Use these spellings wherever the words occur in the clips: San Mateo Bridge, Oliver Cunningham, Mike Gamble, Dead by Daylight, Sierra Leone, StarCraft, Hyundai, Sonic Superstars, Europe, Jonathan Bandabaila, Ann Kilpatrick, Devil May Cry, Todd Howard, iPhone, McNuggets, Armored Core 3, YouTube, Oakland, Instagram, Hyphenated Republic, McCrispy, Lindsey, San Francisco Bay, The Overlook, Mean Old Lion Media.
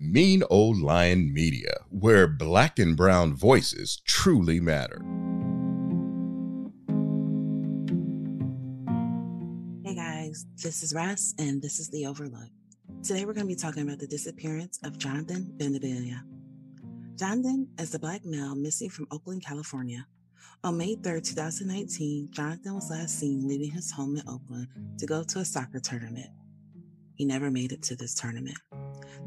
Mean Old Lion Media, where black and brown voices truly matter. Hey guys, this is Ross, and this is The Overlook. Today we're going to be talking about the disappearance of Jonathan Bandabaila. Jonathan is a black male missing from Oakland, California. On May 3rd, 2019, Jonathan was last seen leaving his home in Oakland to go to a soccer tournament. He never made it to this tournament.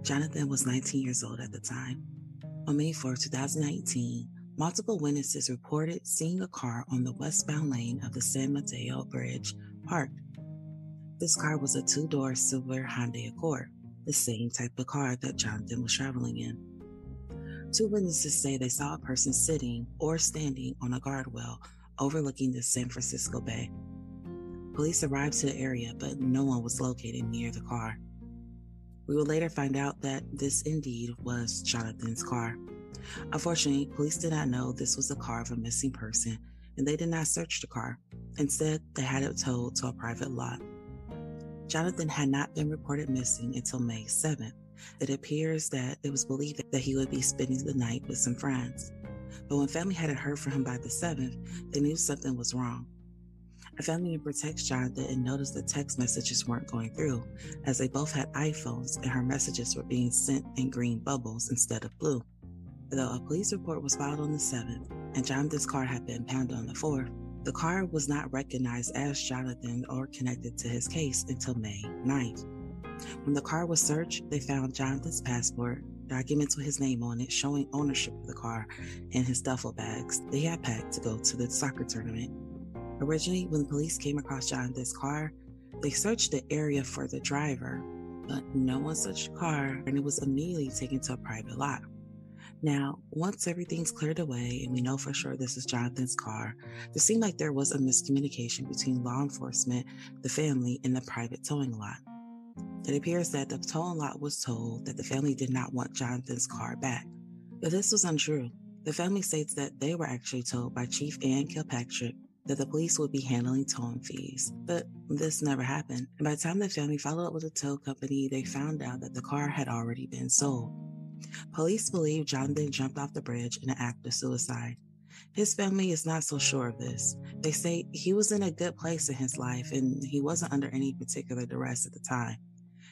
Jonathan was 19 years old at the time. On May 4, 2019, multiple witnesses reported seeing a car on the westbound lane of the San Mateo Bridge parked. This car was a two-door silver Hyundai Accord, the same type of car that Jonathan was traveling in. Two witnesses say they saw a person sitting or standing on a guardrail overlooking the San Francisco Bay. Police arrived to the area, but no one was located near the car. We will later find out that this indeed was Jonathan's car. Unfortunately, police did not know this was the car of a missing person, and they did not search the car. Instead, they had it towed to a private lot. Jonathan had not been reported missing until May 7th. It appears that it was believed that he would be spending the night with some friends. But when family hadn't heard from him by the 7th, they knew something was wrong. A family member texted Jonathan and noticed the text messages weren't going through, as they both had iPhones and her messages were being sent in green bubbles instead of blue. Though a police report was filed on the 7th and Jonathan's car had been impounded on the 4th, the car was not recognized as Jonathan or connected to his case until May 9th. When the car was searched, they found Jonathan's passport, documents with his name on it showing ownership of the car, and his duffel bags that he had packed to go to the soccer tournament. Originally, when the police came across Jonathan's car, they searched the area for the driver, but no one searched the car, and it was immediately taken to a private lot. Now, once everything's cleared away and we know for sure this is Jonathan's car, it seemed like there was a miscommunication between law enforcement, the family, and the private towing lot. It appears that the towing lot was told that the family did not want Jonathan's car back, but this was untrue. The family states that they were actually told by Chief Ann Kilpatrick that the police would be handling towing fees, but this never happened. And by the time the family followed up with the tow company, they found out that the car had already been sold. Police believe Jonathan jumped off the bridge in an act of suicide. His family is not so sure of this. They say he was in a good place in his life and he wasn't under any particular duress at the time.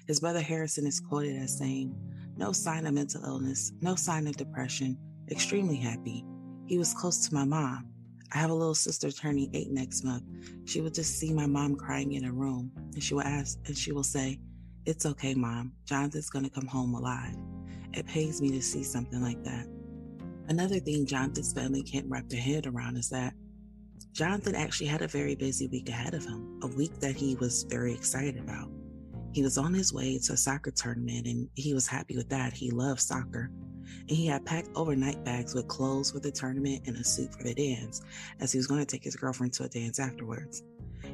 His brother Harrison is quoted as saying, "No sign of mental illness, no sign of depression, extremely happy. He was close to my mom. I have a little sister turning 8 next month. She would just see my mom crying in her room, and she will say, it's okay, Mom. Jonathan's going to come home alive. It pains me to see something like that." Another thing Jonathan's family can't wrap their head around is that Jonathan actually had a very busy week ahead of him, a week that he was very excited about. He was on his way to a soccer tournament, and he was happy with that. He loved soccer. And he had packed overnight bags with clothes for the tournament and a suit for the dance, as he was going to take his girlfriend to a dance afterwards.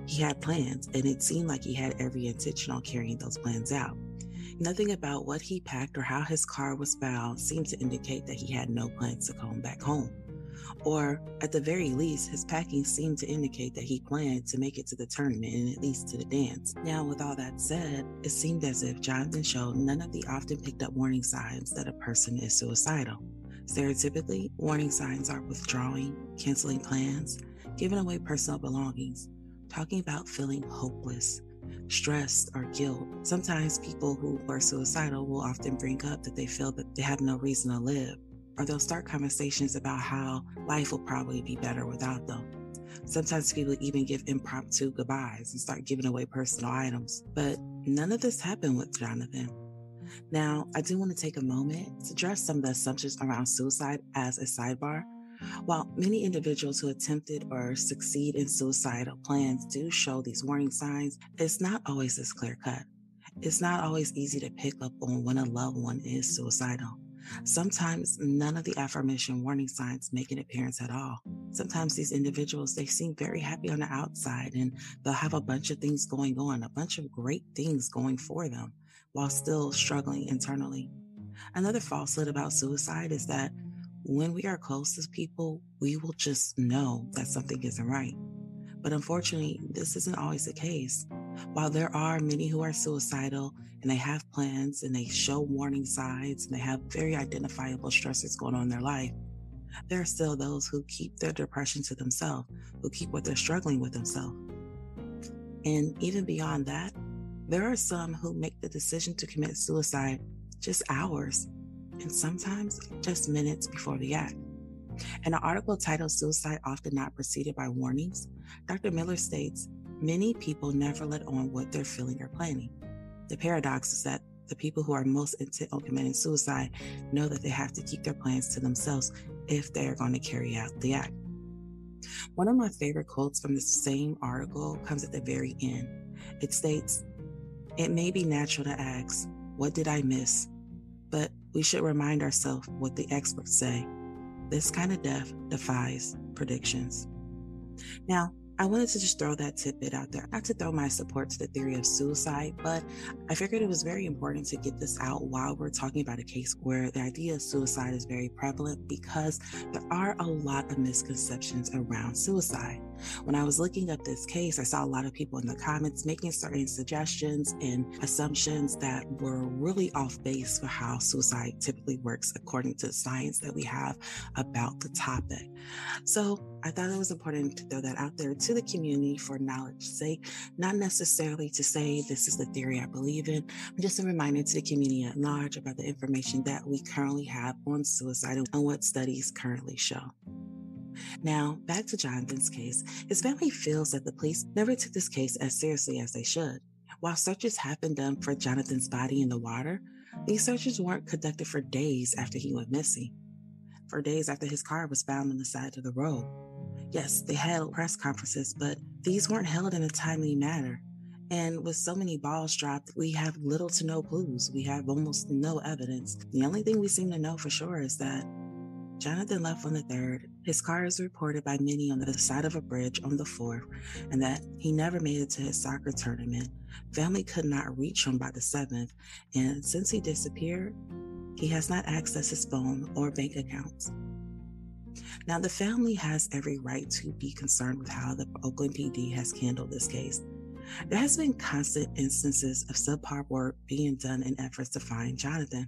He had plans, and it seemed like he had every intention on carrying those plans out. Nothing about what he packed or how his car was found seemed to indicate that he had no plans to come back home. Or, at the very least, his packing seemed to indicate that he planned to make it to the tournament and at least to the dance. Now, with all that said, it seemed as if Jonathan showed none of the often picked up warning signs that a person is suicidal. Stereotypically, warning signs are withdrawing, canceling plans, giving away personal belongings, talking about feeling hopeless, stress, or guilt. Sometimes people who are suicidal will often bring up that they feel that they have no reason to live, or they'll start conversations about how life will probably be better without them. Sometimes people even give impromptu goodbyes and start giving away personal items, but none of this happened with Jonathan. Now, I do want to take a moment to address some of the assumptions around suicide as a sidebar. While many individuals who attempted or succeed in suicidal plans do show these warning signs, it's not always this clear cut. It's not always easy to pick up on when a loved one is suicidal. Sometimes none of the affirmation warning signs make an appearance at all. Sometimes these individuals, they seem very happy on the outside and they'll have a bunch of things going on, a bunch of great things going for them while still struggling internally. Another falsehood about suicide is that when we are close to people, we will just know that something isn't right. But unfortunately, this isn't always the case. While there are many who are suicidal and they have plans and they show warning signs and they have very identifiable stressors going on in their life, there are still those who keep their depression to themselves, who keep what they're struggling with themselves. And even beyond that, there are some who make the decision to commit suicide just hours and sometimes just minutes before the act. In an article titled "Suicide Often Not Preceded by Warnings," Dr. Miller states, many people never let on what they're feeling or planning. The paradox is that the people who are most intent on committing suicide know that they have to keep their plans to themselves if they are going to carry out the act. One of my favorite quotes from the same article comes at the very end. It states, "It may be natural to ask, what did I miss? But we should remind ourselves what the experts say. This kind of death defies predictions." Now, I wanted to just throw that tidbit out there, not to throw my support to the theory of suicide, but I figured it was very important to get this out while we're talking about a case where the idea of suicide is very prevalent, because there are a lot of misconceptions around suicide. When I was looking up this case, I saw a lot of people in the comments making certain suggestions and assumptions that were really off base for how suicide typically works according to the science that we have about the topic. So I thought it was important to throw that out there to the community for knowledge's sake, not necessarily to say this is the theory I believe in, but just a reminder to the community at large about the information that we currently have on suicide and what studies currently show. Now, back to Jonathan's case. His family feels that the police never took this case as seriously as they should. While searches have been done for Jonathan's body in the water, these searches weren't conducted for days after he went missing, for days after his car was found on the side of the road. Yes, they held press conferences, but these weren't held in a timely manner. And with so many balls dropped, we have little to no clues. We have almost no evidence. The only thing we seem to know for sure is that Jonathan left on the 3rd. His car is reported by many on the side of a bridge on the 4th, and that he never made it to his soccer tournament. Family could not reach him by the 7th, and since he disappeared, he has not accessed his phone or bank accounts. Now, the family has every right to be concerned with how the Oakland PD has handled this case. There has been constant instances of subpar work being done in efforts to find Jonathan.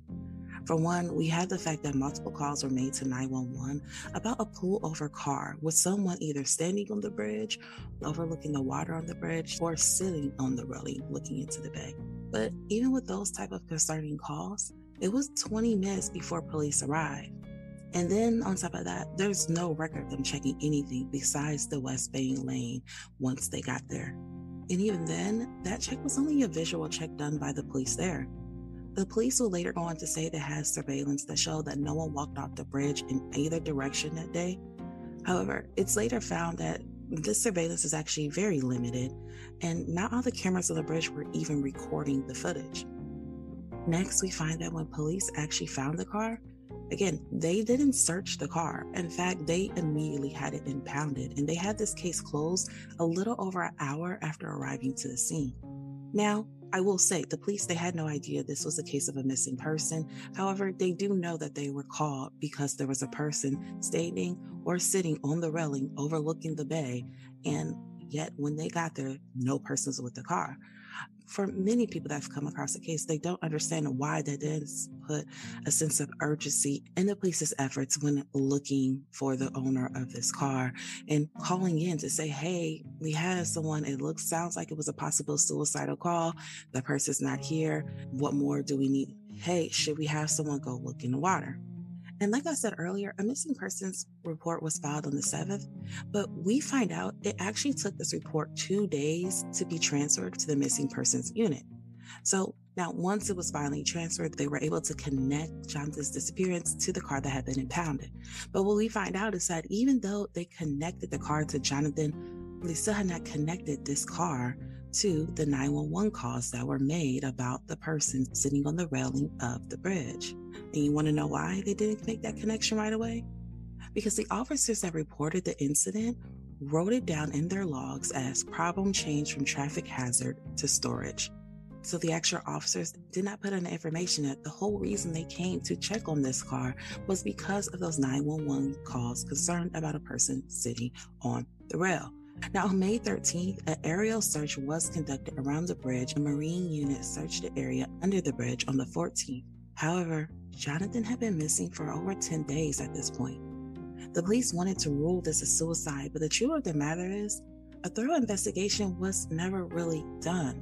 For one, we had the fact that multiple calls were made to 911 about a pull-over car with someone either standing on the bridge, overlooking the water on the bridge, or sitting on the railing looking into the bay. But even with those type of concerning calls, it was 20 minutes before police arrived. And then on top of that, there's no record of them checking anything besides the West Bay lane once they got there. And even then, that check was only a visual check done by the police there. The police will later go on to say they had surveillance that showed that no one walked off the bridge in either direction that day. However, it's later found that this surveillance is actually very limited, and not all the cameras on the bridge were even recording the footage. Next, we find that when police actually found the car, again, they didn't search the car. In fact, they immediately had it impounded, and they had this case closed a little over an hour after arriving to the scene. Now, I will say the police, they had no idea this was a case of a missing person. However, they do know that they were called because there was a person standing or sitting on the railing overlooking the bay. And yet when they got there, no person was with the car. For many people that have come across the case, they don't understand why that does put a sense of urgency in the police's efforts when looking for the owner of this car and calling in to say, hey, we had someone, it looks, sounds like it was a possible suicidal call. The person's not here. What more do we need? Hey, should we have someone go look in the water? And like I said earlier, a missing persons report was filed on the 7th, but we find out it actually took this report 2 days to be transferred to the missing persons unit. So now once it was finally transferred, they were able to connect Jonathan's disappearance to the car that had been impounded. But what we find out is that even though they connected the car to Jonathan, they still had not connected this car to the 911 calls that were made about the person sitting on the railing of the bridge. And you want to know why they didn't make that connection right away? Because the officers that reported the incident wrote it down in their logs as problem change from traffic hazard to storage. So the actual officers did not put in the information that the whole reason they came to check on this car was because of those 911 calls concerned about a person sitting on the rail. Now, on May 13th, an aerial search was conducted around the bridge. A Marine unit searched the area under the bridge on the 14th. However, Jonathan had been missing for over 10 days at this point. The police wanted to rule this a suicide, but the truth of the matter is, a thorough investigation was never really done.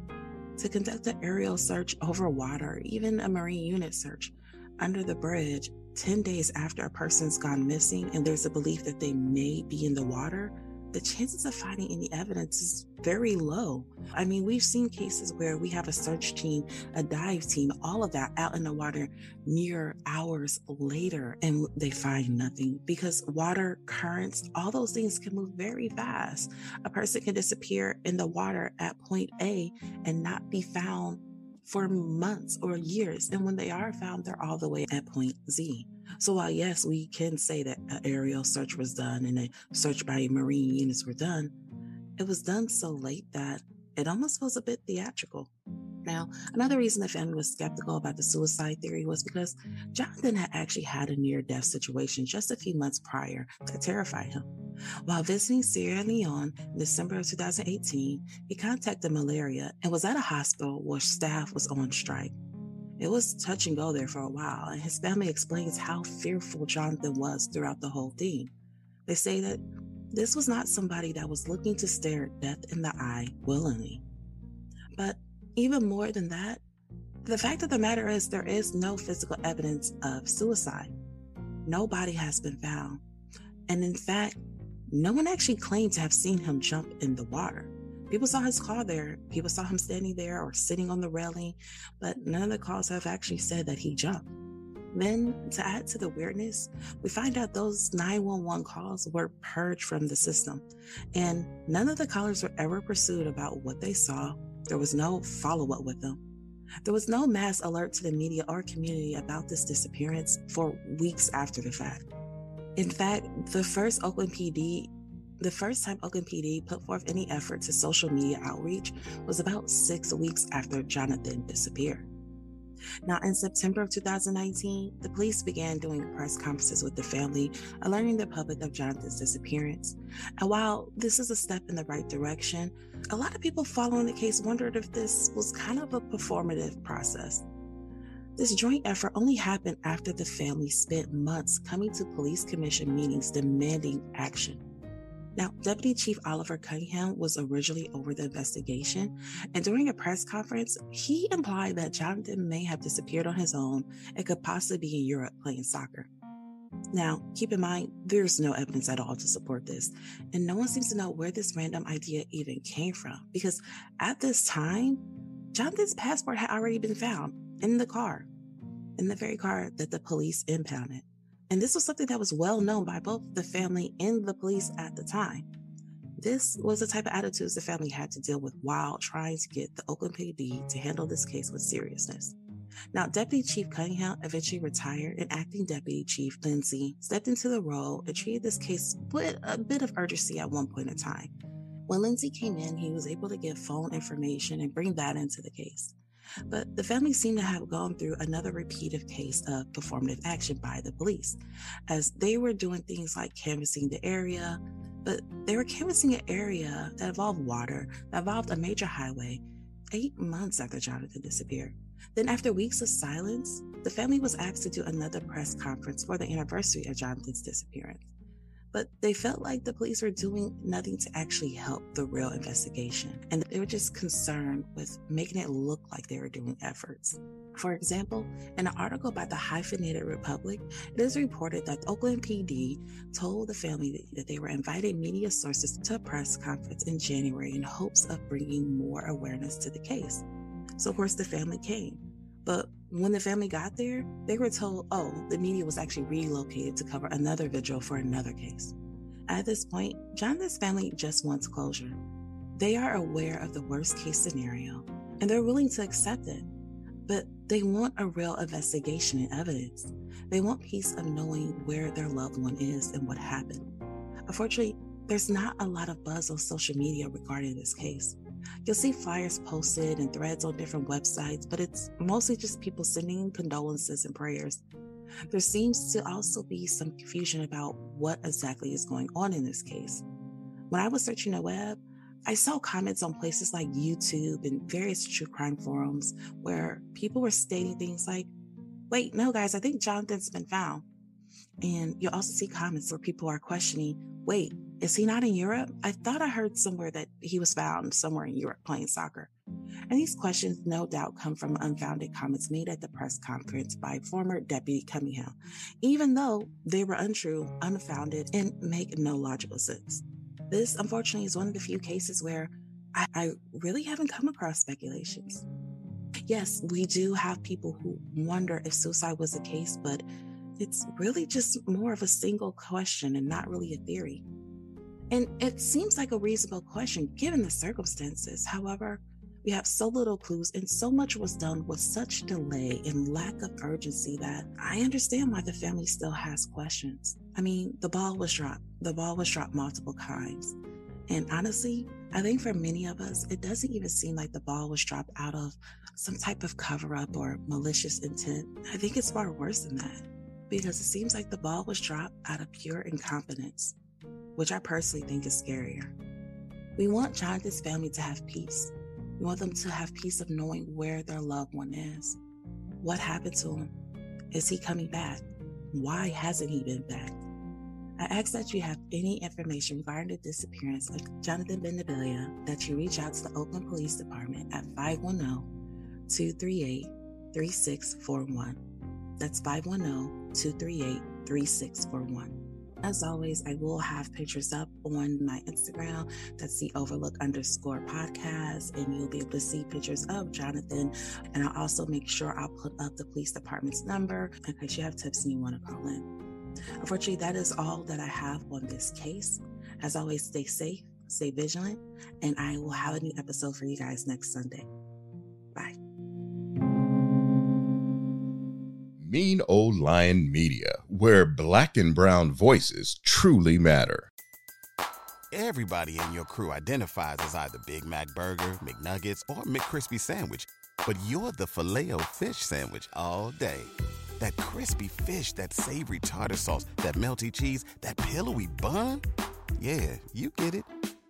To conduct an aerial search over water, even a Marine unit search, under the bridge, 10 days after a person's gone missing and there's a belief that they may be in the water, the chances of finding any evidence is very low. I mean, we've seen cases where we have a search team, a dive team, all of that out in the water mere hours later, and they find nothing because water, currents, all those things can move very fast. A person can disappear in the water at point A and not be found for months or years. And when they are found, they're all the way at point Z. So while yes, we can say that an aerial search was done and a search by Marine units were done, it was done so late that it almost feels a bit theatrical. Now, another reason the family was skeptical about the suicide theory was because Jonathan had actually had a near-death situation just a few months prior that terrified him. While visiting Sierra Leone in December of 2018, he contracted malaria and was at a hospital where staff was on strike. It was touch and go there for a while, and his family explains how fearful Jonathan was throughout the whole thing. They say that this was not somebody that was looking to stare death in the eye willingly. But even more than that, the fact of the matter is there is no physical evidence of suicide. No body has been found. And in fact, no one actually claimed to have seen him jump in the water. People saw his car there. People saw him standing there or sitting on the railing, but none of the calls have actually said that he jumped. Then, to add to the weirdness, we find out those 911 calls were purged from the system, and none of the callers were ever pursued about what they saw. There was no follow-up with them. There was no mass alert to the media or community about this disappearance for weeks after the fact. In fact, the first time Oakland PD put forth any effort to social media outreach was about 6 weeks after Jonathan disappeared. Now, in September of 2019, the police began doing press conferences with the family, alerting the public of Jonathan's disappearance. And while this is a step in the right direction, a lot of people following the case wondered if this was kind of a performative process. This joint effort only happened after the family spent months coming to police commission meetings demanding action. Now, Deputy Chief Oliver Cunningham was originally over the investigation, and during a press conference, he implied that Jonathan may have disappeared on his own and could possibly be in Europe playing soccer. Now, keep in mind, there's no evidence at all to support this, and no one seems to know where this random idea even came from, because at this time, Jonathan's passport had already been found in the car, in the very car that the police impounded. And this was something that was well known by both the family and the police at the time. This was the type of attitudes the family had to deal with while trying to get the Oakland PD to handle this case with seriousness. Now, Deputy Chief Cunningham eventually retired, and Acting Deputy Chief Lindsey stepped into the role and treated this case with a bit of urgency at one point in time. When Lindsey came in, he was able to get phone information and bring that into the case. But the family seemed to have gone through another repeated case of performative action by the police, as they were doing things like canvassing the area, but they were canvassing an area that involved water, that involved a major highway, 8 months after Jonathan disappeared. Then after weeks of silence, the family was asked to do another press conference for the anniversary of Jonathan's disappearance. But they felt like the police were doing nothing to actually help the real investigation, and they were just concerned with making it look like they were doing efforts. For example, in an article by the Hyphenated Republic, it is reported that Oakland PD told the family that they were inviting media sources to a press conference in January in hopes of bringing more awareness to the case. So of course the family came, but when the family got there, they were told, oh, the media was actually relocated to cover another vigil for another case. At this point, Jonathan's family just wants closure. They are aware of the worst case scenario and they're willing to accept it, but they want a real investigation and evidence. They want peace of knowing where their loved one is and what happened. Unfortunately, there's not a lot of buzz on social media regarding this case. You'll see flyers posted and threads on different websites, but it's mostly just people sending condolences and prayers. There seems to also be some confusion about what exactly is going on in this case. When I was searching the web, I saw comments on places like YouTube and various true crime forums where people were stating things like, "Wait, no guys, I think Jonathan's been found." And you'll also see comments where people are questioning, "Wait, is he not in Europe? I thought I heard somewhere that he was found somewhere in Europe playing soccer." And these questions no doubt come from unfounded comments made at the press conference by former Deputy Cunningham, even though they were untrue, unfounded, and make no logical sense. This, unfortunately, is one of the few cases where I really haven't come across speculations. Yes, we do have people who wonder if suicide was the case, but it's really just more of a single question and not really a theory. And it seems like a reasonable question given the circumstances. However, we have so little clues and so much was done with such delay and lack of urgency that I understand why the family still has questions. I mean, the ball was dropped. The ball was dropped multiple times. And honestly, I think for many of us, it doesn't even seem like the ball was dropped out of some type of cover-up or malicious intent. I think it's far worse than that, because it seems like the ball was dropped out of pure incompetence, which I personally think is scarier. We want Jonathan's family to have peace. We want them to have peace of knowing where their loved one is. What happened to him? Is he coming back? Why hasn't he been back? I ask that you have any information regarding the disappearance of Jonathan Bandabaila, that you reach out to the Oakland Police Department at 510-238-3641. That's 510-238-3641. As always, I will have pictures up on my Instagram. That's the Overlook_podcast. And you'll be able to see pictures of Jonathan. And I'll also make sure I'll put up the police department's number in case you have tips and you want to call in. Unfortunately, that is all that I have on this case. As always, stay safe, stay vigilant, and I will have a new episode for you guys next Sunday. Bye. Mean Old Lion Media, where black and brown voices truly matter. Everybody in your crew identifies as either Big Mac Burger, McNuggets, or McCrispy Sandwich, but you're the Filet-O-Fish Sandwich all day. That crispy fish, that savory tartar sauce, that melty cheese, that pillowy bun. Yeah, you get it.